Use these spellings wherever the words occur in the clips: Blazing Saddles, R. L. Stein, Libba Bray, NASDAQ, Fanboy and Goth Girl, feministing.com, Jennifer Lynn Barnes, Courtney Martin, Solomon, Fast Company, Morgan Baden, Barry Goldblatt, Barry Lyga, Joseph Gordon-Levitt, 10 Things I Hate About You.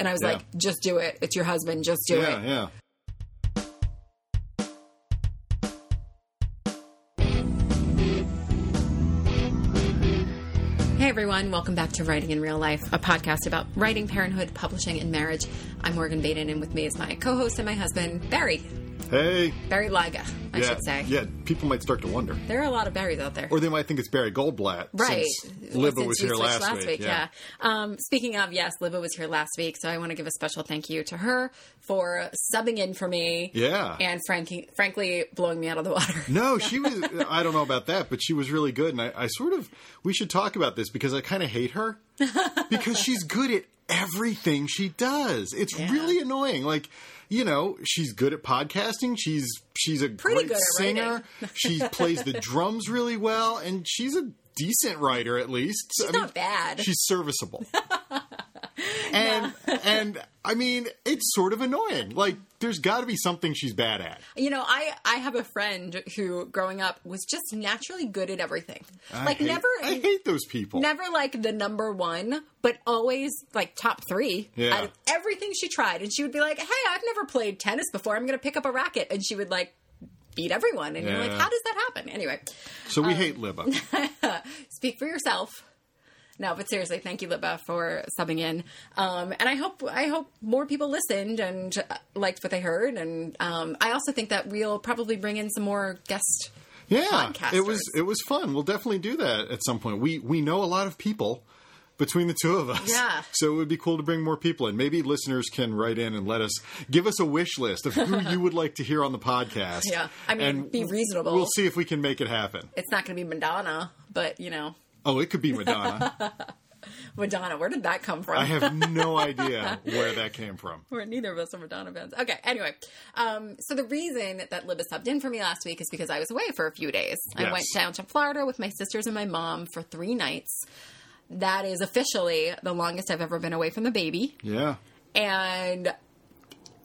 And I was like, just do it. It's your husband. Just do it. Yeah, yeah. Hey everyone, welcome back to Writing in Real Life, a podcast about writing, parenthood, publishing, and marriage. I'm Morgan Baden, and with me is my co-host and my husband, Barry. Hey. Barry Lyga, I should say. Yeah, people might start to wonder. There are a lot of Barrys out there. Or they might think it's Barry Goldblatt. Right. Since Libba was here last week. Yeah. Speaking of, yes, Libba was here last week, so I want to give a special thank you to her for subbing in for me. Yeah. And frankly, blowing me out of the water. No, she was, I don't know about that, but she was really good. And I sort of, we should talk about this because I kind of hate her because she's good at everything she does. It's really annoying. Like, you know, she's good at podcasting. She's a pretty great singer. She plays the drums really well, and she's a decent writer at least. She's not bad. She's serviceable. And I mean, it's sort of annoying. Like, there's got to be something she's bad at. You know, I have a friend who, growing up, was just naturally good at everything. I hate those people. Never like the number one, but always like top three out of everything she tried. And she would be like, "Hey, I've never played tennis before. I'm going to pick up a racket," and she would like beat everyone. And you're like, "How does that happen?" Anyway, so we hate Libba. Speak for yourself. No, but seriously, thank you, Libba, for subbing in. And I hope more people listened and liked what they heard. And I also think that we'll probably bring in some more guest podcasters. It was fun. We'll definitely do that at some point. We know a lot of people between the two of us. Yeah. So it would be cool to bring more people in. Maybe listeners can write in and give us a wish list of who you would like to hear on the podcast. Yeah. I mean, and be reasonable. We'll see if we can make it happen. It's not going to be Madonna, but, you know. Oh, it could be Madonna. Madonna, where did that come from? I have no idea where that came from. We're neither of us are Madonna fans. Okay, anyway. So the reason that Libba subbed in for me last week is because I was away for a few days. Yes. I went down to Florida with my sisters and my mom for 3 nights. That is officially the longest I've ever been away from the baby. Yeah. And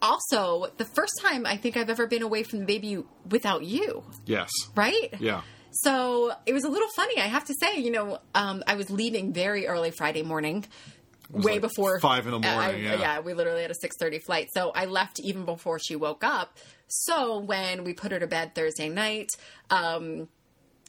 also, the first time I think I've ever been away from the baby without you. Yes. Right? Yeah. So it was a little funny, I have to say. You know, I was leaving very early Friday morning, way like before 5 in the morning. Yeah, we literally had a 6:30 flight. So I left even before she woke up. So when we put her to bed Thursday night,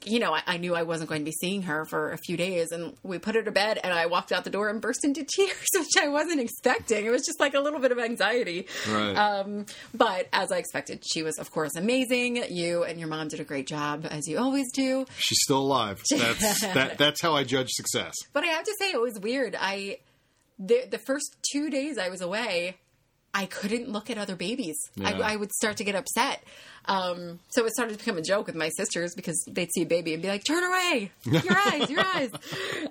you know, I knew I wasn't going to be seeing her for a few days, and we put her to bed, and I walked out the door and burst into tears, which I wasn't expecting. It was just like a little bit of anxiety. Right. But as I expected, she was, of course, amazing. You and your mom did a great job, as you always do. She's still alive. That's how I judge success. But I have to say, it was weird. The first 2 days I was away, I couldn't look at other babies. Yeah. I would start to get upset. So it started to become a joke with my sisters because they'd see a baby and be like, "Turn away! Your eyes, your eyes."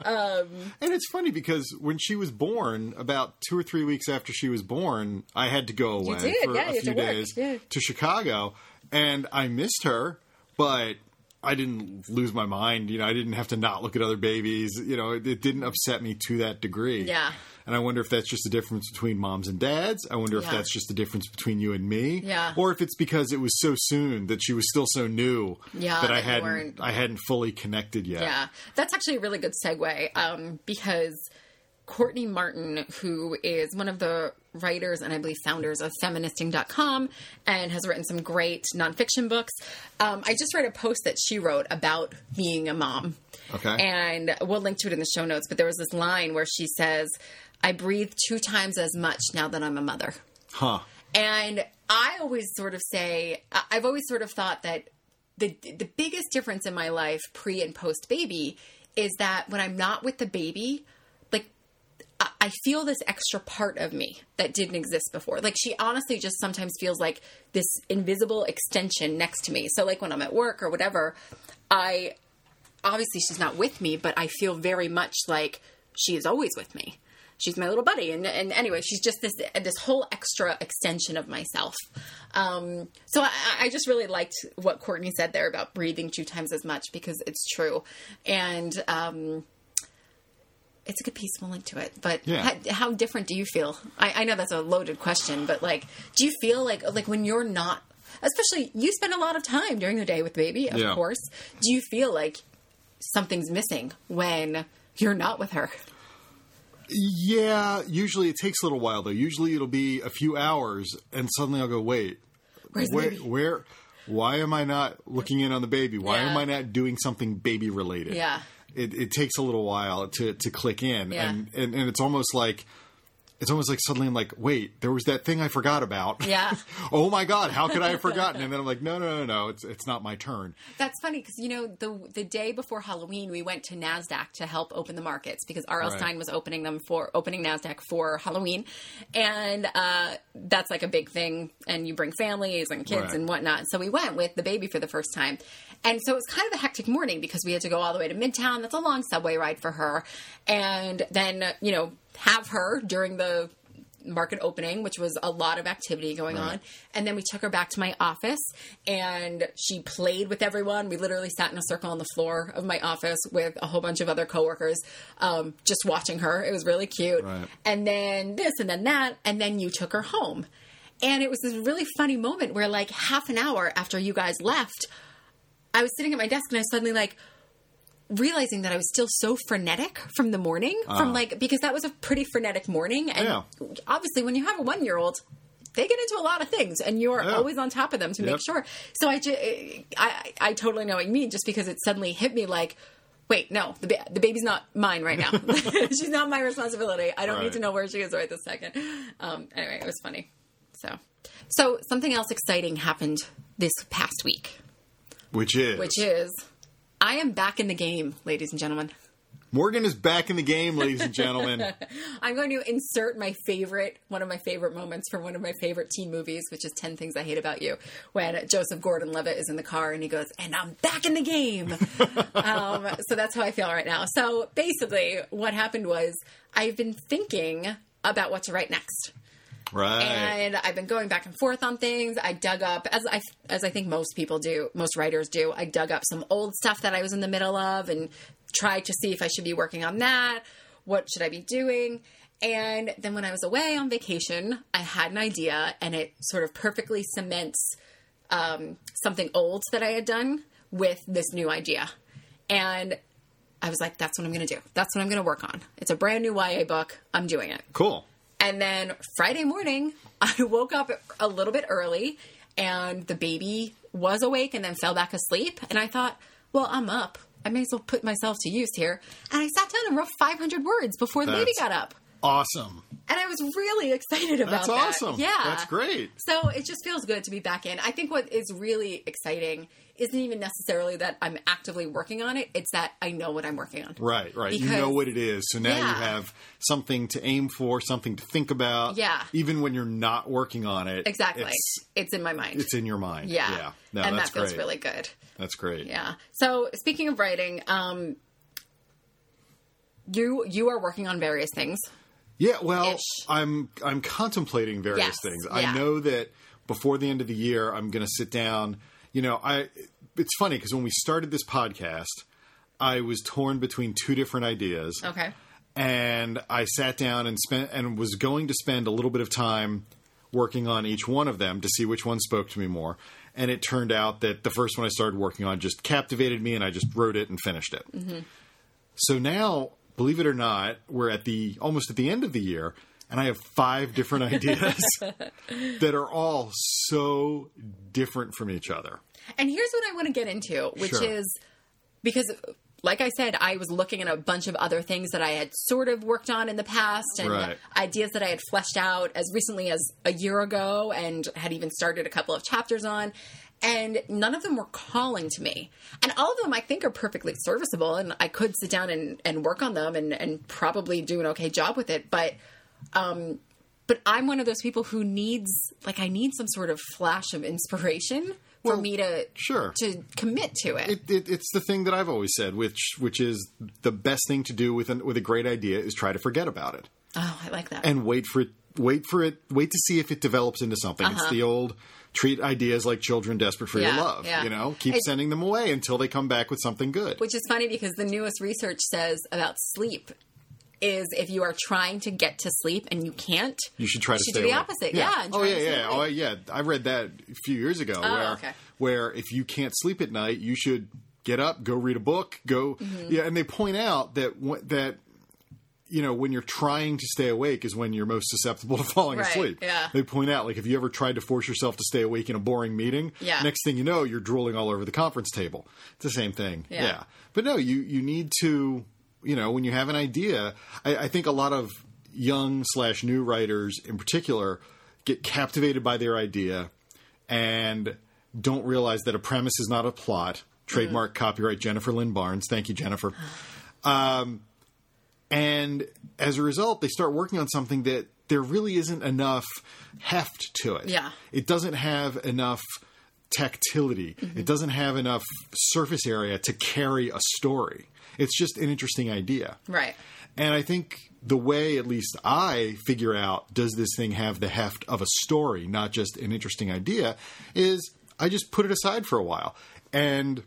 And it's funny because when she was born, about 2 or 3 weeks after she was born, I had to go away for a few days to Chicago. And I missed her, but I didn't lose my mind. You know, I didn't have to not look at other babies. You know, it didn't upset me to that degree. Yeah. And I wonder if that's just the difference between moms and dads. I wonder if that's just the difference between you and me. Yeah. Or if it's because it was so soon that she was still so new that I hadn't fully connected yet. Yeah. That's actually a really good segue because Courtney Martin, who is one of the writers and I believe founders of feministing.com and has written some great nonfiction books. I just read a post that she wrote about being a mom. Okay. And we'll link to it in the show notes, but there was this line where she says, "I breathe 2 times as much now that I'm a mother." Huh. And I always sort of say, I've always sort of thought that the biggest difference in my life pre and post baby is that when I'm not with the baby, I feel this extra part of me that didn't exist before. Like, she honestly just sometimes feels like this invisible extension next to me. So, like, when I'm at work or whatever, obviously she's not with me, but I feel very much like she is always with me. She's my little buddy. And anyway, she's just this whole extra extension of myself. So I just really liked what Courtney said there about breathing 2 times as much because it's true. And, it's a good piece. We'll link to it. But how different do you feel? I know that's a loaded question, but like, do you feel like when you're not, especially you spend a lot of time during the day with baby, of course, do you feel like something's missing when you're not with her? Yeah, usually it takes a little while, though. Usually it'll be a few hours, and suddenly I'll go, wait, where why am I not looking in on the baby? Why am I not doing something baby-related? Yeah. It takes a little while to click in, and it's almost like... It's almost like suddenly I'm like, wait, there was that thing I forgot about. Yeah. Oh my God, how could I have forgotten? And then I'm like, no, it's not my turn. That's funny because, you know, the day before Halloween, we went to NASDAQ to help open the markets because R. L. Stein was opening NASDAQ for Halloween. And that's like a big thing. And you bring families and kids and whatnot. So we went with the baby for the first time. And so it was kind of a hectic morning because we had to go all the way to Midtown. That's a long subway ride for her. And then, you know, have her during the market opening, which was a lot of activity going on. And then we took her back to my office and she played with everyone. We literally sat in a circle on the floor of my office with a whole bunch of other coworkers, just watching her. It was really cute. Right. And then this and then that. And then you took her home. And it was this really funny moment where like half an hour after you guys left, I was sitting at my desk and I was suddenly like, realizing that I was still so frenetic from the morning, because that was a pretty frenetic morning. And obviously when you have a 1-year-old, they get into a lot of things and you're always on top of them to make sure. So I totally know what you mean, just because it suddenly hit me like, wait, no, the baby's not mine right now. She's not my responsibility. I don't need to know where she is right this second. Anyway, it was funny. So something else exciting happened this past week. Which is... I am back in the game, ladies and gentlemen. Morgan is back in the game, ladies and gentlemen. I'm going to insert one of my favorite moments from one of my favorite teen movies, which is 10 Things I Hate About You, when Joseph Gordon-Levitt is in the car and he goes, and I'm back in the game. So that's how I feel right now. So basically what happened was I've been thinking about what to write next. Right. And I've been going back and forth on things. I dug up, as I think most people do, most writers do, I dug up some old stuff that I was in the middle of and tried to see if I should be working on that. What should I be doing? And then when I was away on vacation, I had an idea and it sort of perfectly cements something old that I had done with this new idea. And I was like, that's what I'm going to do. That's what I'm going to work on. It's a brand new YA book. I'm doing it. Cool. And then Friday morning, I woke up a little bit early and the baby was awake and then fell back asleep. And I thought, well, I'm up. I may as well put myself to use here. And I sat down and wrote 500 words before the baby got up. Awesome. And I was really excited about that. That's awesome. Yeah. That's great. So it just feels good to be back in. I think what is really exciting isn't even necessarily that I'm actively working on it. It's that I know what I'm working on. Right. Because, you know what it is. So now you have something to aim for, something to think about. Yeah. Even when you're not working on it. Exactly. It's in my mind. It's in your mind. Yeah. No, and that feels really good. That's great. Yeah. So speaking of writing, you are working on various things. Yeah, well, ish. I'm contemplating various things. Yeah. I know that before the end of the year, I'm going to sit down. You know, it's funny because when we started this podcast, I was torn between two different ideas. Okay. And I sat down and was going to spend a little bit of time working on each one of them to see which one spoke to me more. And it turned out that the first one I started working on just captivated me, and I just wrote it and finished it. Mm-hmm. So now, believe it or not, we're almost at the end of the year, and I have 5 different ideas that are all so different from each other. And here's what I want to get into, which is because, like I said, I was looking at a bunch of other things that I had sort of worked on in the past and ideas that I had fleshed out as recently as a year ago and had even started a couple of chapters on. And none of them were calling to me. And all of them, I think, are perfectly serviceable. And I could sit down and work on them and probably do an okay job with it. But I'm one of those people who I need some sort of flash of inspiration for me to commit to it. It's the thing that I've always said, which is the best thing to do with a great idea is try to forget about it. Oh, I like that. And wait to see if it develops into something. Uh-huh. It's the old... treat ideas like children desperate for your love, you know? Keep sending them away until they come back with something good. Which is funny because the newest research says about sleep is if you are trying to get to sleep and you can't, you should try to stay awake. You should do the opposite. Yeah. I read that a few years ago where if you can't sleep at night, you should get up, go read a book, go... Mm-hmm. Yeah, and they point out that you know, when you're trying to stay awake is when you're most susceptible to falling asleep. Yeah. They point out, like, if you ever tried to force yourself to stay awake in a boring meeting, next thing you know, you're drooling all over the conference table. It's the same thing. Yeah. But no, you need to, you know, when you have an idea, I think a lot of young/new writers in particular get captivated by their idea and don't realize that a premise is not a plot. Trademark copyright Jennifer Lynn Barnes. Thank you, Jennifer. And as a result, they start working on something that there really isn't enough heft to it. Yeah. It doesn't have enough tactility. Mm-hmm. It doesn't have enough surface area to carry a story. It's just an interesting idea. Right. And I think the way, at least I figure out, does this thing have the heft of a story, not just an interesting idea, is I just put it aside for a while. And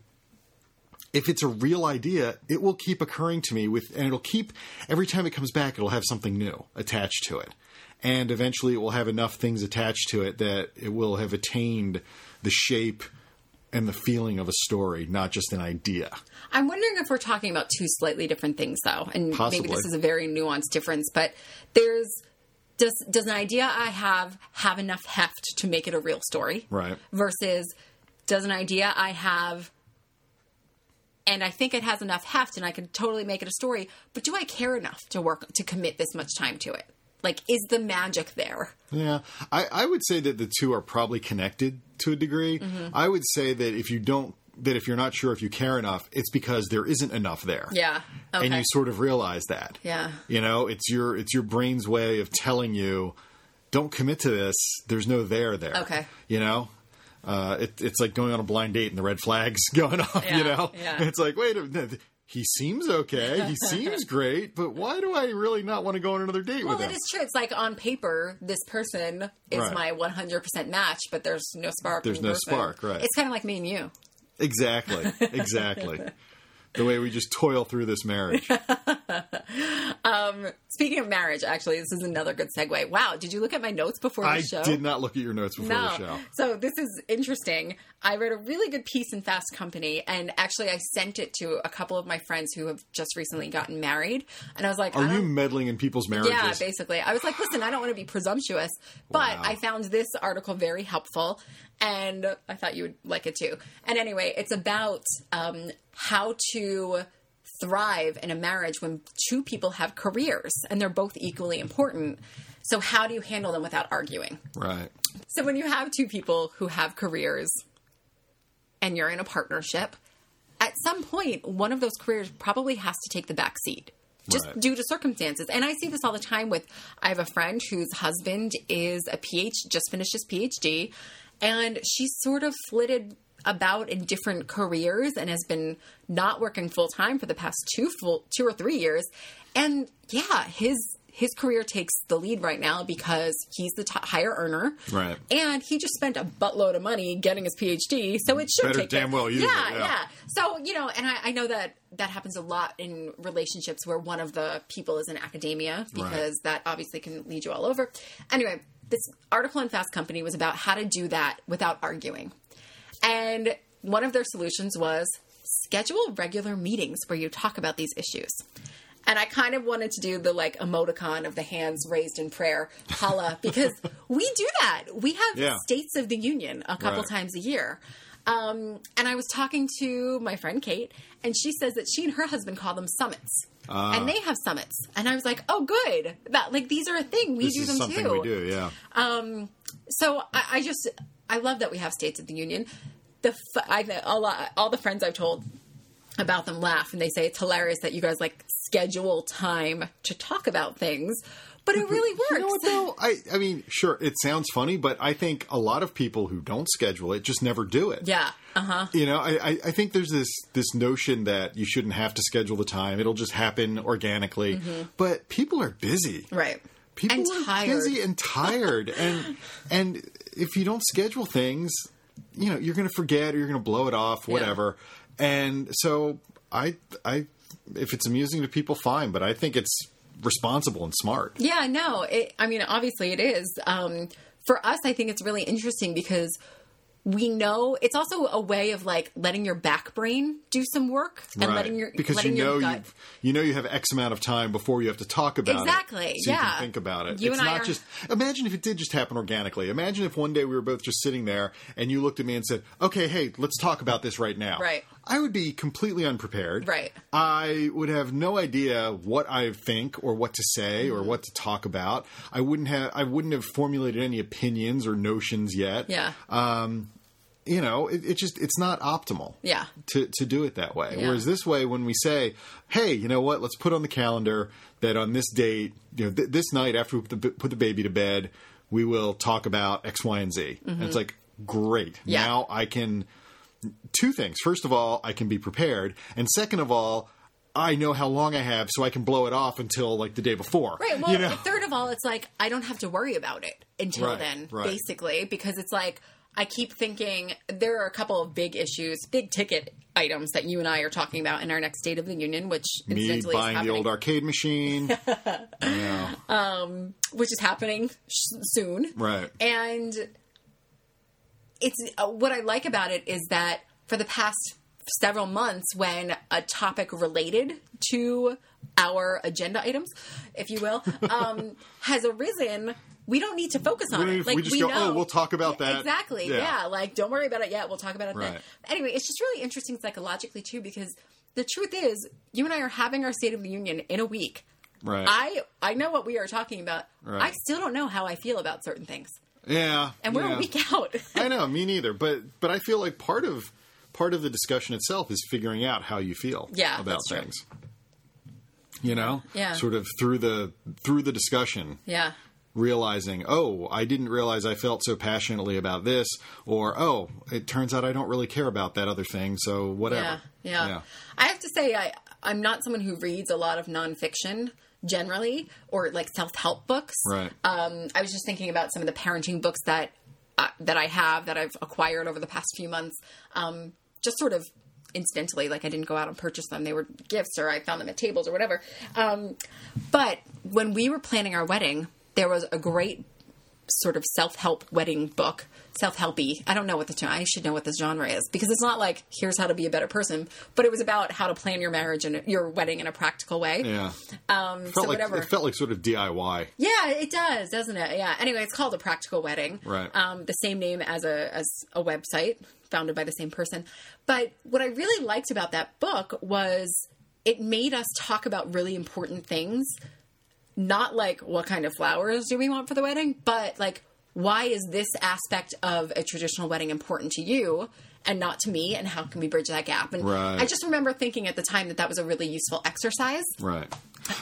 if it's a real idea, it will keep occurring to me and it'll keep, every time it comes back, it'll have something new attached to it. And eventually it will have enough things attached to it that it will have attained the shape and the feeling of a story, not just an idea. I'm wondering if we're talking about two slightly different things, though. And possibly. Maybe this is a very nuanced difference, but there's... Does an idea I have enough heft to make it a real story? Right. Versus, does an idea I have... And I think it has enough heft and I could totally make it a story, but do I care enough to commit this much time to it? Like, is the magic there? Yeah. I would say that the two are probably connected to a degree. Mm-hmm. I would say that if you're not sure if you care enough, it's because there isn't enough there. Yeah. Okay. And you sort of realize that. Yeah. You know, it's your brain's way of telling you, don't commit to this. There's no there. Okay. You know? It's like going on a blind date and the red flag's going off, you know? Yeah. It's like, wait a minute. He seems okay. He seems great, but why do I really not want to go on another date with him? Well, it is true. It's like on paper, this person is my 100% match, but there's no spark. There's no spark, right. It's kind of like me and you. Exactly. The way we just toil through this marriage. Speaking of marriage, actually, this is another good segue. Wow, did you look at my notes before the show? I did not look at your notes before the show. So this is interesting. I read a really good piece in Fast Company, and actually I sent it to a couple of my friends who have just recently gotten married. And I was like... Are you meddling in people's marriages? Yeah, basically. I was like, listen, I don't want to be presumptuous, but I found this article very helpful, and I thought you would like it too. And anyway, it's about how to thrive in a marriage when two people have careers and they're both equally important. So how do you handle them without arguing? Right. So when you have two people who have careers and you're in a partnership, at some point, one of those careers probably has to take the back seat just due to circumstances. And I see this all the time with, I have a friend whose husband is just finished his PhD, and she's sort of flitted about in different careers and has been not working full-time for the past two or three years. And yeah, his career takes the lead right now because he's the higher earner. Right. And he just spent a buttload of money getting his PhD, so it should take damn well use it. Yeah. So, you know, and I know that happens a lot in relationships where one of the people is in academia because that obviously can lead you all over. Anyway, this article in Fast Company was about how to do that without arguing. And one of their solutions was schedule regular meetings where you talk about these issues. And I kind of wanted to do the like emoticon of the hands raised in prayer, holla, because we do that. We have States of the Union a couple times a year. And I was talking to my friend Kate, and she says that she and her husband call them summits. And they have summits. And I was like, oh, good. That, like, these are a thing. We do them too. This is something we do, yeah. So I love that we have States of the Union. All the friends I've told about them laugh, and they say it's hilarious that you guys, like, schedule time to talk about things. But it really works. You know what, though? I mean, sure, it sounds funny, but I think a lot of people who don't schedule it just never do it. Yeah. Uh-huh. You know, I think there's this notion that you shouldn't have to schedule the time. It'll just happen organically. Mm-hmm. But people are busy. Right. People are busy and tired. and if you don't schedule things, you know, you're going to forget or you're going to blow it off, whatever. Yeah. And so I if it's amusing to people, fine. But I think it's responsible and smart. Yeah, no. I mean, obviously it is. For us, I think it's really interesting because we know it's also a way of like letting your back brain do some work and right. letting your gut. You have X amount of time before you have to talk about it. So you can think about it. Imagine if it did just happen organically. Imagine if one day we were both just sitting there and you looked at me and said, okay, hey, let's talk about this right now. Right. I would be completely unprepared. Right. I would have no idea what I think or what to say or what to talk about. I wouldn't have formulated any opinions or notions yet. Yeah. It's not optimal. Yeah. To do it that way. Yeah. Whereas this way, when we say, hey, you know what, let's put on the calendar that on this date, this night after we put the baby to bed, we will talk about X, Y, and Z. Mm-hmm. And it's like, great. Yeah. Now I can... Two things. First of all, I can be prepared. And second of all, I know how long I have, so I can blow it off until like the day before. Right. Well, third of all, it's like, I don't have to worry about it until basically, because it's like, I keep thinking there are a couple of big issues, big ticket items that you and I are talking about in our next State of the Union, which incidentally is happening. The old arcade machine. Yeah. Which is happening soon. Right. And... It's what I like about it is that for the past several months, when a topic related to our agenda items, if you will, has arisen, we don't need to focus on it. Like, we just know, we'll talk about that. Exactly. Yeah. Like, don't worry about it yet. We'll talk about it then. Anyway, it's just really interesting psychologically, too, because the truth is, you and I are having our State of the Union in a week. Right. I know what we are talking about. Right. I still don't know how I feel about certain things. Yeah. And we're a week out. I know, me neither. But I feel like part of the discussion itself is figuring out how you feel about things. You know? Yeah. Sort of through the discussion. Yeah. Realizing, oh, I didn't realize I felt so passionately about this, or oh, it turns out I don't really care about that other thing, so whatever. Yeah. I have to say I'm not someone who reads a lot of nonfiction generally, or like self-help books. Right. I was just thinking about some of the parenting books that I have, that I've acquired over the past few months. Just sort of incidentally, like I didn't go out and purchase them. They were gifts, or I found them at tables or whatever. But when we were planning our wedding, there was a great sort of self-help wedding book, self-helpy. I don't know what I should know what this genre is, because it's not like, here's how to be a better person, but it was about how to plan your marriage and your wedding in a practical way. Yeah. It felt like sort of DIY. Yeah, it does, doesn't it? Yeah. Anyway, it's called A Practical Wedding. Right. The same name as a website founded by the same person. But what I really liked about that book was it made us talk about really important things. Not like, what kind of flowers do we want for the wedding, but like, why is this aspect of a traditional wedding important to you and not to me, and how can we bridge that gap? And I just remember thinking at the time that was a really useful exercise. Right.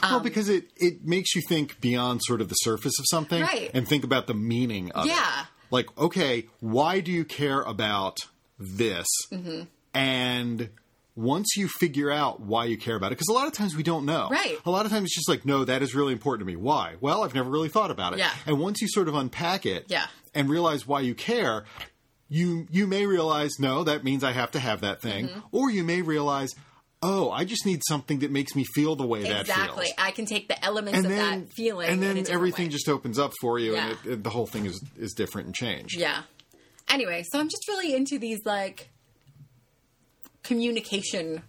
Well, because it makes you think beyond sort of the surface of something and think about the meaning of it. Yeah. Like, okay, why do you care about this? Mm-hmm. And... once you figure out why you care about it, because a lot of times we don't know. Right. A lot of times it's just like, no, that is really important to me. Why? Well, I've never really thought about it. Yeah. And once you sort of unpack it and realize why you care, you may realize, no, that means I have to have that thing. Mm-hmm. Or you may realize, oh, I just need something that makes me feel the way that feels. Exactly. I can take the elements of that feeling. And then everything just opens up for you and the whole thing is different and changed. Yeah. Anyway, so I'm just really into these like... communication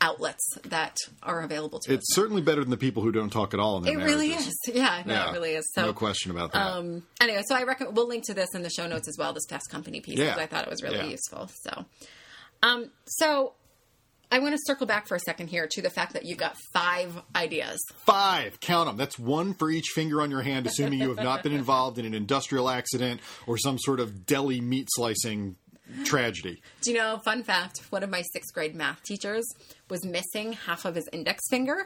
outlets that are available to us. It's certainly better than the people who don't talk at all in their marriages. Really is. Yeah, no, it really is. So, no question about that. Anyway, so I recommend we'll link to this in the show notes as well, this Fast Company piece, because I thought it was really useful. So, so I want to circle back for a second here to the fact that you've got 5 ideas. 5. Count them. That's 1 for each finger on your hand, assuming you have not been involved in an industrial accident or some sort of deli meat slicing tragedy. Do you know, fun fact, one of my 6th grade math teachers was missing half of his index finger.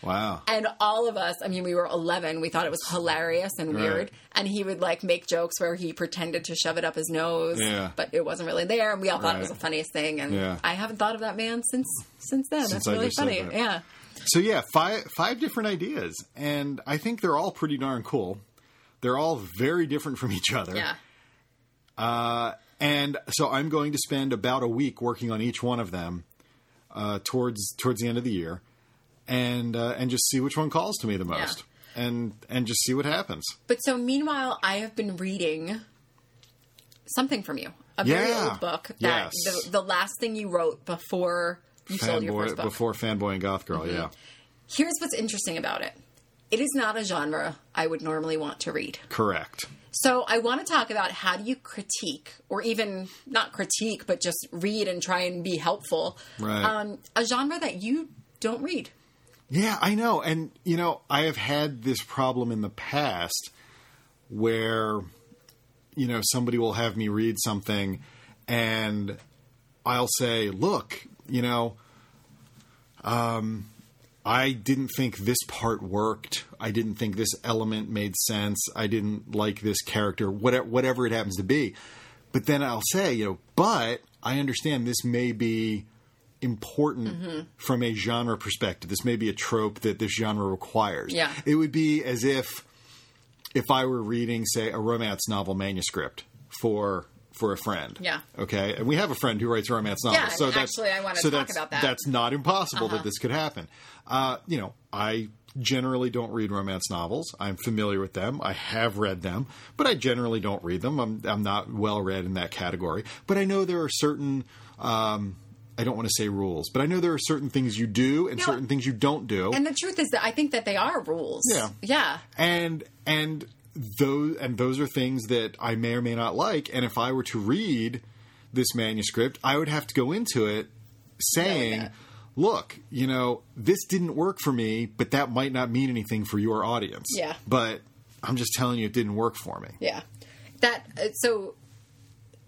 Wow. And all of us, I mean, we were 11, we thought it was hilarious and weird. And he would like make jokes where he pretended to shove it up his nose, but it wasn't really there. And we all thought it was the funniest thing. And I haven't thought of that man since then. That's really funny. That. Yeah. So yeah, 5 different ideas. And I think they're all pretty darn cool. They're all very different from each other. Yeah. And so I'm going to spend about a week working on each one of them towards the end of the year, and just see which one calls to me the most, and just see what happens. But so meanwhile, I have been reading something from you. A very old book that the last thing you wrote before you sold your first book. Before Fanboy and Goth Girl, yeah. Here's what's interesting about it. It is not a genre I would normally want to read. Correct. So I want to talk about how do you critique, or even not critique, but just read and try and be helpful. Right. A genre that you don't read. Yeah, I know. And, you know, I have had this problem in the past where, you know, somebody will have me read something and I'll say, look, you know, I didn't think this part worked. I didn't think this element made sense. I didn't like this character, whatever it happens to be. But then I'll say, you know, but I understand this may be important from a genre perspective. This may be a trope that this genre requires. Yeah. It would be as if I were reading, say, a romance novel manuscript for a friend. Yeah. Okay. And we have a friend who writes romance novels. Yeah, so actually I want to talk about that. That's not impossible that this could happen. You know, I generally don't read romance novels. I'm familiar with them. I have read them, but I generally don't read them. I'm not well read in that category, but I know there are certain, I don't want to say rules, but I know there are certain things you do and certain things you don't do. And the truth is that I think that they are rules. Yeah. Yeah. And those are things that I may or may not like. And if I were to read this manuscript, I would have to go into it saying, look, you know, this didn't work for me, but that might not mean anything for your audience. Yeah. But I'm just telling you, it didn't work for me. Yeah. So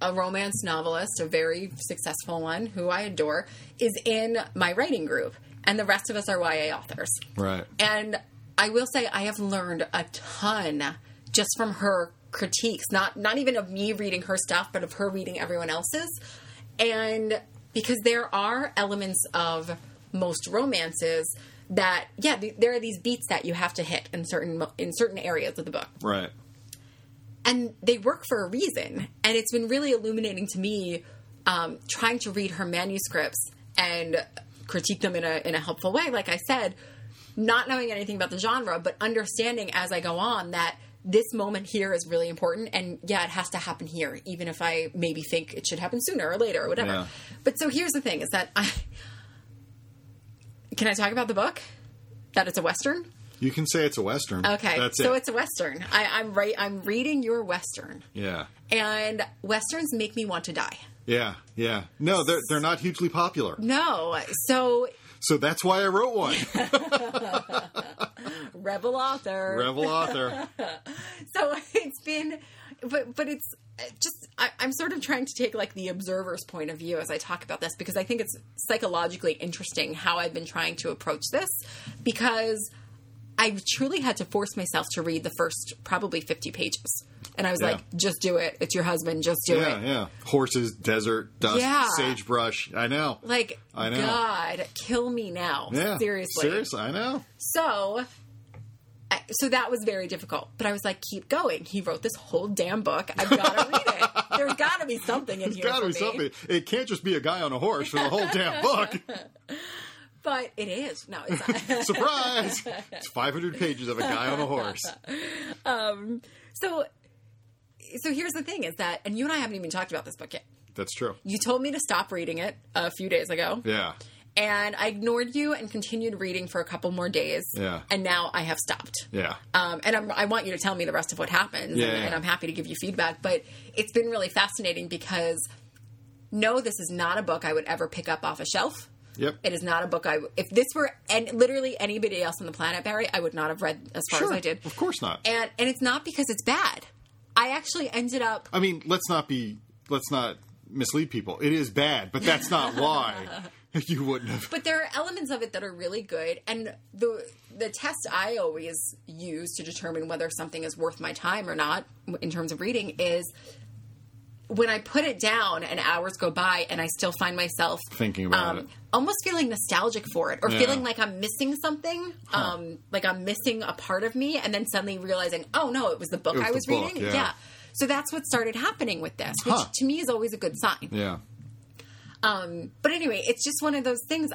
a romance novelist, a very successful one who I adore, is in my writing group. And the rest of us are YA authors. Right. And I will say I have learned a ton just from her critiques, not even of me reading her stuff, but of her reading everyone else's. And because there are elements of most romances that, there are these beats that you have to hit in certain areas of the book. Right. And they work for a reason. And it's been really illuminating to me, trying to read her manuscripts and critique them in a helpful way. Like I said, not knowing anything about the genre, but understanding as I go on that this moment here is really important. And it has to happen here, even if I maybe think it should happen sooner or later or whatever. Yeah. But so here's the thing is that can I talk about the book? That it's a Western? You can say it's a Western. Okay. That's it. So it's a Western. I'm reading your Western. Yeah. And Westerns make me want to die. Yeah. Yeah. No, they're not hugely popular. No. So that's why I wrote one. Rebel author. So it's been, but it's just, I'm sort of trying to take like the observer's point of view as I talk about this, because I think it's psychologically interesting how I've been trying to approach this, because I truly had to force myself to read the first probably 50 pages. And I was like, just do it. It's your husband. Just do it. Yeah, horses, desert, dust, sagebrush. I know. Like, I know. God, kill me now. Yeah. Seriously, I know. So that was very difficult. But I was like, keep going. He wrote this whole damn book. I've got to read it. There's got to be something in here. There's got to be something. It can't just be a guy on a horse for the whole damn book. But it is. No, it's not. Surprise! It's 500 pages of a guy on a horse. So here's the thing is that, and you and I haven't even talked about this book yet. That's true. You told me to stop reading it a few days ago. Yeah. And I ignored you and continued reading for a couple more days. Yeah. And now I have stopped. Yeah. And I want you to tell me the rest of what happens. Yeah, and I'm happy to give you feedback. But it's been really fascinating because, no, this is not a book I would ever pick up off a shelf. Yep. It is not a book if this were literally anybody else on the planet, Barry, I would not have read as far as I did. Of course not. And it's not because it's bad. I actually ended up... I mean, let's not mislead people. It is bad, but that's not why you wouldn't have... But there are elements of it that are really good, and the test I always use to determine whether something is worth my time or not, in terms of reading, is when I put it down and hours go by and I still find myself... thinking about it. Almost feeling nostalgic for it, or feeling like I'm missing something, like I'm missing a part of me, and then suddenly realizing, oh no, it was the book I was reading. Yeah. So that's what started happening with this, which to me is always a good sign. Yeah. But anyway, it's just one of those things.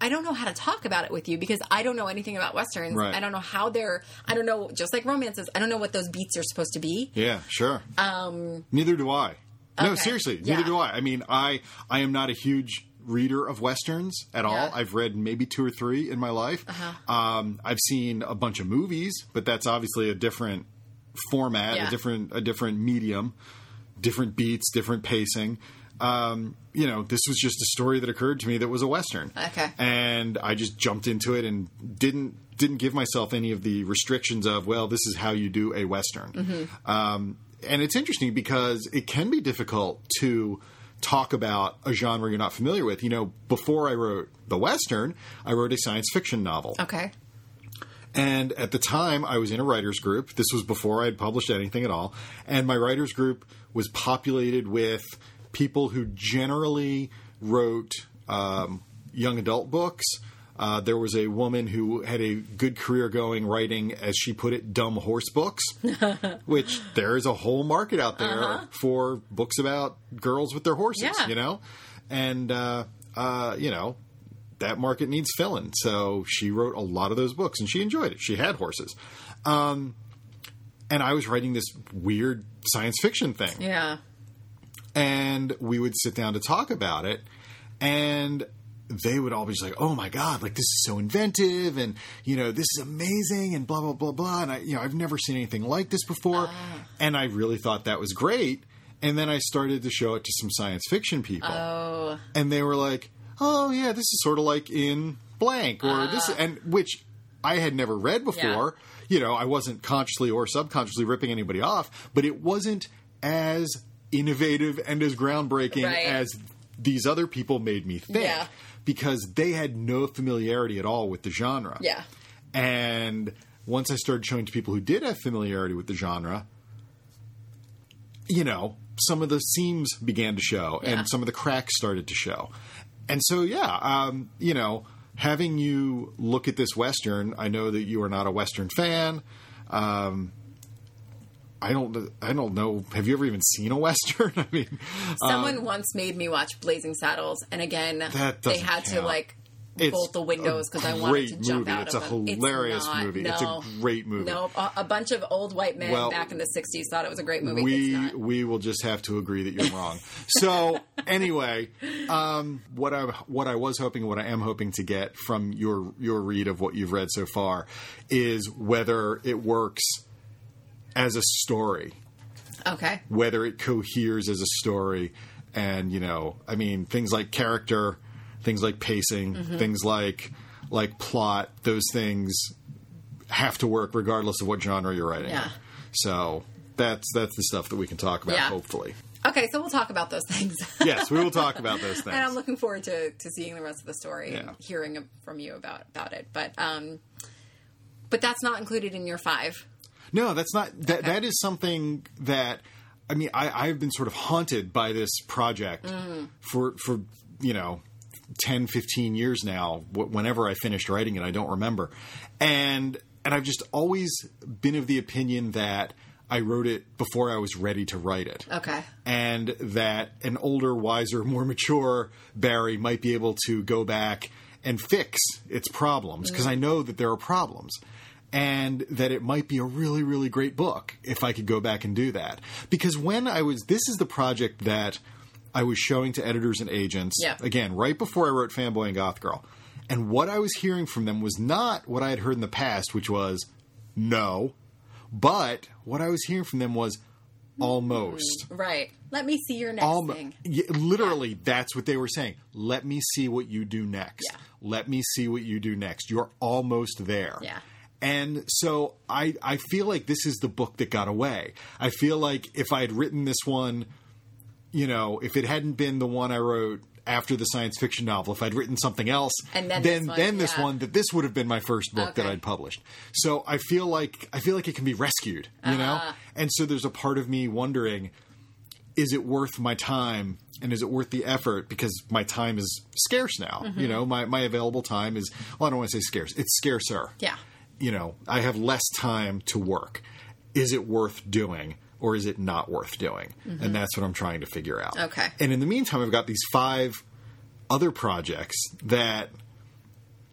I don't know how to talk about it with you because I don't know anything about Westerns. Right. I don't know how I don't know, just like romances, I don't know what those beats are supposed to be. Yeah, sure. Neither do I. Okay. No, seriously, neither do I. I mean, I am not a huge reader of Westerns at all. I've read maybe 2 or 3 in my life. I've seen a bunch of movies, but that's obviously a different format, a different medium, different beats, different pacing. You know, this was just a story that occurred to me that was a Western. Okay. And I just jumped into it and didn't give myself any of the restrictions of, well, this is how you do a Western. Mm-hmm. And it's interesting because it can be difficult to talk about a genre you're not familiar with. You know, before I wrote the Western, I wrote a science fiction novel. Okay. And at the time, I was in a writer's group. This was before I had published anything at all. And my writer's group was populated with people who generally wrote young adult books. There was a woman who had a good career going writing, as she put it, dumb horse books, which there is a whole market out there for books about girls with their horses, you know? And, you know, that market needs filling. So she wrote a lot of those books, and she enjoyed it. She had horses. And I was writing this weird science fiction thing. Yeah. And we would sit down to talk about it, and they would all be just like, oh my God, like, this is so inventive, and, you know, this is amazing, and blah, blah, blah, blah. And I, you know, I've never seen anything like this before. And I really thought that was great. And then I started to show it to some science fiction people. Oh. And they were like, oh yeah, this is sort of like in blank, or this, and which I had never read before. You know, I wasn't consciously or subconsciously ripping anybody off, but it wasn't as innovative and as groundbreaking as these other people made me think. Yeah. Because they had no familiarity at all with the genre. Yeah. And once I started showing to people who did have familiarity with the genre, you know, some of the seams began to show and some of the cracks started to show. And so, you know, having you look at this Western, I know that you are not a Western fan. I don't know. Have you ever even seen a Western? I mean, someone once made me watch Blazing Saddles, and again, they had to like bolt the windows because I wanted to jump out of them. It's a hilarious movie. It's a great movie. No, a bunch of old white men back in the '60s thought it was a great movie. We will just have to agree that you're wrong. So anyway, what I was hoping, what I am hoping to get from your read of what you've read so far, is whether it works as a story. Okay. Whether it coheres as a story. And, you know, I mean, things like character, things like pacing, things like plot, those things have to work regardless of what genre you're writing. Yeah. So that's the stuff that we can talk about, hopefully. Okay, so we'll talk about those things. Yes, we will talk about those things. And I'm looking forward to seeing the rest of the story and hearing from you about it. But that's not included in your 5. No, that's not. That is something that, I mean, I've been sort of haunted by this project for you know, 10, 15 years now, whenever I finished writing it. I don't remember. And I've just always been of the opinion that I wrote it before I was ready to write it. Okay. And that an older, wiser, more mature Barry might be able to go back and fix its problems, because I know that there are problems. And that it might be a really, really great book if I could go back and do that. Because this is the project that I was showing to editors and agents, again, right before I wrote Fanboy and Goth Girl. And what I was hearing from them was not what I had heard in the past, which was no. But what I was hearing from them was almost. Right. Let me see your next thing. Literally, that's what they were saying. Let me see what you do next. Yeah. Let me see what you do next. You're almost there. Yeah. And so I feel like this is the book that got away. I feel like if I had written this one, you know, if it hadn't been the one I wrote after the science fiction novel, if I'd written something else, and then this one, that this would have been my first book that I'd published. So I feel like it can be rescued, you know? And so there's a part of me wondering, is it worth my time? And is it worth the effort? Because my time is scarce now. Mm-hmm. You know, my available time is, well, I don't want to say scarce. It's scarcer. Yeah. You know, I have less time to work. Is it worth doing, or is it not worth doing? Mm-hmm. And that's what I'm trying to figure out. Okay. And in the meantime, I've got these 5 other projects that,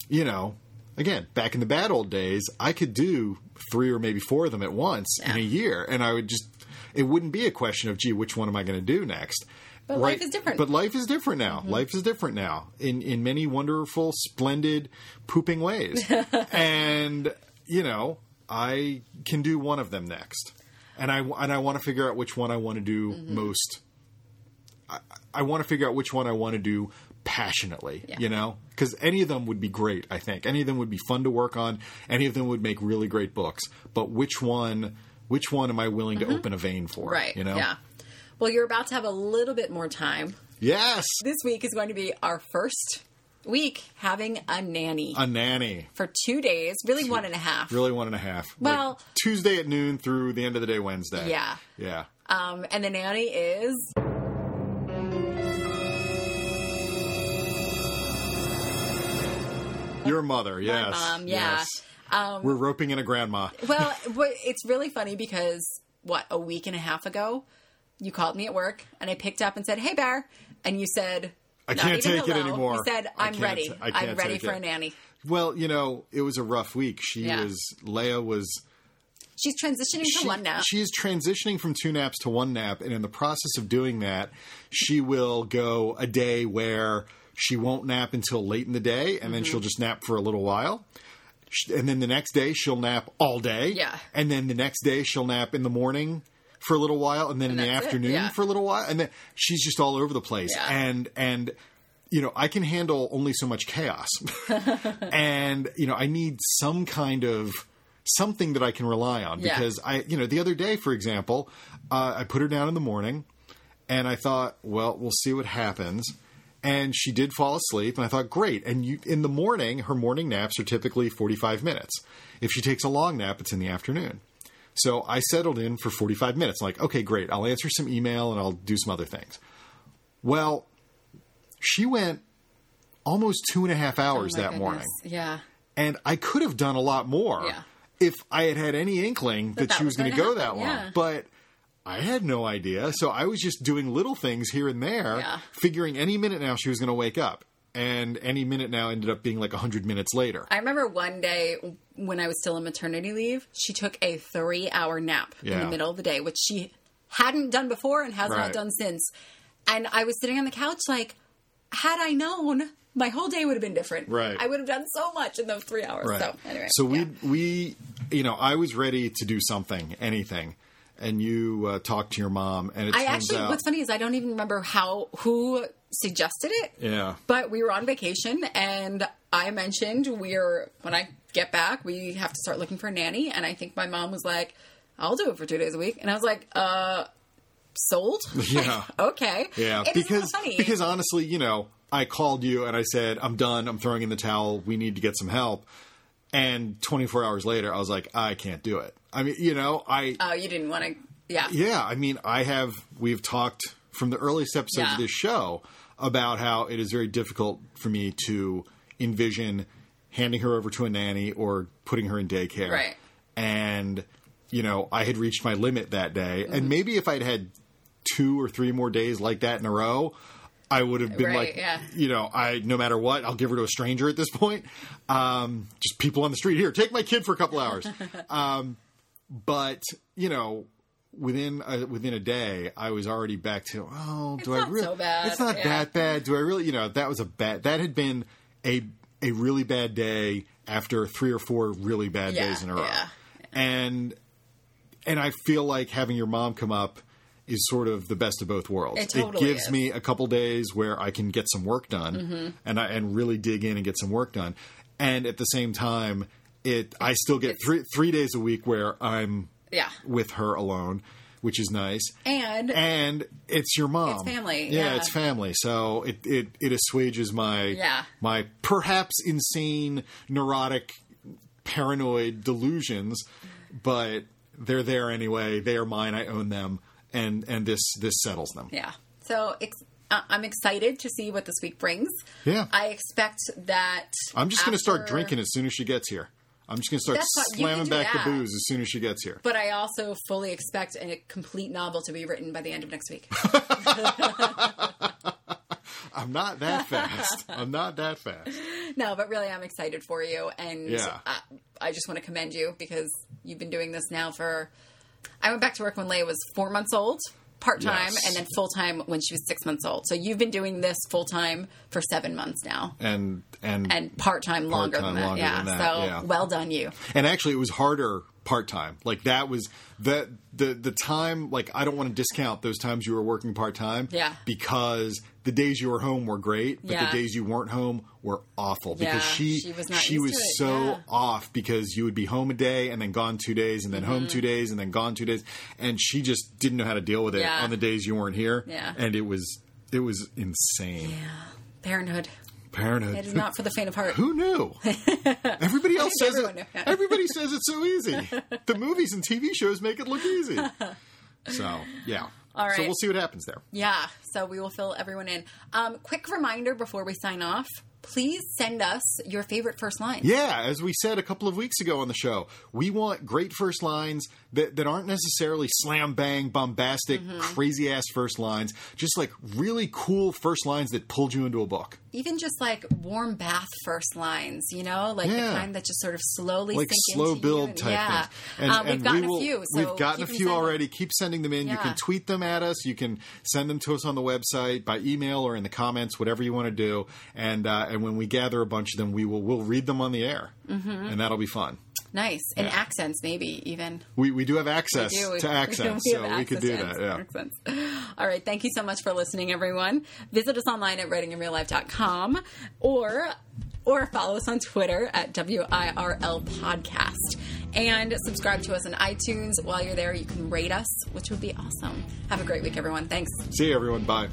you know, again, back in the bad old days, I could do 3 or maybe 4 of them at once in a year. And I would just, it wouldn't be a question of, gee, which one am I going to do next? But right? Life is different. But life is different now. Mm-hmm. Life is different now in many wonderful, splendid, pooping ways. And, you know, I can do one of them next. And I want to figure out which one I want to do mm-hmm. most. I want to figure out which one I want to do passionately, yeah. you know, because any of them would be great. I think any of them would be fun to work on. Any of them would make really great books. But which one am I willing mm-hmm. to open a vein for? Right. You know? Yeah. Well, you're about to have a little bit more time. Yes. This week is going to be our first week having a nanny. A nanny. For 2 days. Really 1.5. Really 1.5. Well. Like Tuesday at noon through the end of the day Wednesday. Yeah. Yeah. And the nanny is... Your mother, yes. My mom, yeah. Yes. We're roping in a grandma. Well, it's really funny because, a week and a half ago, you called me at work and I picked up and said, "Hey, Bear." And you said, "I can't take it anymore." You said, "I'm ready. I'm ready for a nanny." Well, you know, it was a rough week. She's transitioning to one nap. She's transitioning from 2 naps to 1 nap. And in the process of doing that, she will go a day where she won't nap until late in the day, and mm-hmm. then she'll just nap for a little while. And then the next day, she'll nap all day. Yeah. And then the next day, she'll nap in the morning for a little while, and then in the afternoon yeah. for a little while. And then she's just all over the place. Yeah. And you know, I can handle only so much chaos. And, you know, I need some kind of something that I can rely on. Yeah. Because, the other day, for example, I put her down in the morning, and I thought, well, we'll see what happens. And she did fall asleep, and I thought, great. And in the morning, her morning naps are typically 45 minutes. If she takes a long nap, it's in the afternoon. So I settled in for 45 minutes. Like, okay, great. I'll answer some email, and I'll do some other things. Well, she went almost 2.5 hours that morning. Yeah. And I could have done a lot more if I had had any inkling that she was going to go that long. Yeah. But... I had no idea. So I was just doing little things here and there, figuring any minute now she was going to wake up. And any minute now ended up being like 100 minutes later. I remember one day when I was still on maternity leave, she took a 3-hour nap in the middle of the day, which she hadn't done before and has not done since. And I was sitting on the couch like, had I known, my whole day would have been different. Right. I would have done so much in those 3 hours. Right. So anyway. So we I was ready to do something, anything. And you talked to your mom, and it turns out... What's funny is I don't even remember who suggested it. Yeah. But we were on vacation, and I mentioned when I get back, we have to start looking for a nanny. And I think my mom was like, "I'll do it for 2 days a week." And I was like, sold? Yeah. Okay. Yeah. Because honestly, you know, I called you and I said, "I'm done. I'm throwing in the towel. We need to get some help." And 24 hours later, I was like, I can't do it. I mean, you know, Oh, you didn't want to... Yeah. Yeah. I mean, we've talked from the earliest episodes of this show about how it is very difficult for me to envision handing her over to a nanny or putting her in daycare. Right. And, you know, I had reached my limit that day. Mm-hmm. And maybe if I'd had 2 or 3 more days like that in a row... I would have been no matter what, I'll give her to a stranger at this point. Just people on the street here, take my kid for a couple hours. But you know, within a day, I was already back to, it's not that bad. Do I really, that was that had been a really bad day after 3 or 4 really bad days in a row. Yeah. And I feel like having your mom come up is sort of the best of both worlds. It gives me a couple days where I can get some work done mm-hmm. and really dig in and get some work done. And at the same time, I still get three days a week where I'm with her alone, which is nice. And it's your mom. It's family. Yeah, it's family. So it assuages my, my perhaps insane, neurotic, paranoid delusions, but they're there anyway. They are mine. I own them. And this settles them. Yeah. So I'm excited to see what this week brings. Yeah. I expect that I'm just going to start drinking as soon as she gets here. I'm just going to start slamming back the booze as soon as she gets here. But I also fully expect a complete novel to be written by the end of next week. I'm not that fast. No, but really I'm excited for you. And I just want to commend you because you've been doing this now for... I went back to work when Leia was 4 months old, part-time, yes. and then full-time when she was 6 months old. So you've been doing this full-time for 7 months now. And part-time longer than that. Well done you. And actually, it was harder part-time. Like, that was... The time... Like, I don't want to discount those times you were working part-time. Yeah. Because... The days you were home were great, but the days you weren't home were awful because she was off because you would be home a day and then gone 2 days and then home 2 days and then gone 2 days. And she just didn't know how to deal with it on the days you weren't here. Yeah. And it was insane. Yeah. Parenthood. It is not for the faint of heart. Who knew? Everybody else says it. Everybody says it's so easy. The movies and TV shows make it look easy. So, yeah. All right. So we'll see what happens there. Yeah. So we will fill everyone in. Quick reminder before we sign off, please send us your favorite first lines. Yeah. As we said a couple of weeks ago on the show, we want great first lines that aren't necessarily slam bang, bombastic, crazy ass first lines. Just like really cool first lines that pulled you into a book. Even just like warm bath first lines, you know, like the kind that just sort of slowly like sink slow into build you. Type things. And, we've gotten a few. So we've gotten a few already. Keep sending them in. Yeah. You can tweet them at us. You can send them to us on the website by email or in the comments, whatever you want to do. And when we gather a bunch of them, we'll read them on the air, and that'll be fun. Nice. Yeah. And accents, maybe, even. We do have access to accents, so we could do that. Yeah. All right. Thank you so much for listening, everyone. Visit us online at writinginreallife.com or follow us on Twitter at WIRL Podcast. And subscribe to us on iTunes. While you're there, you can rate us, which would be awesome. Have a great week, everyone. Thanks. See you, everyone. Bye.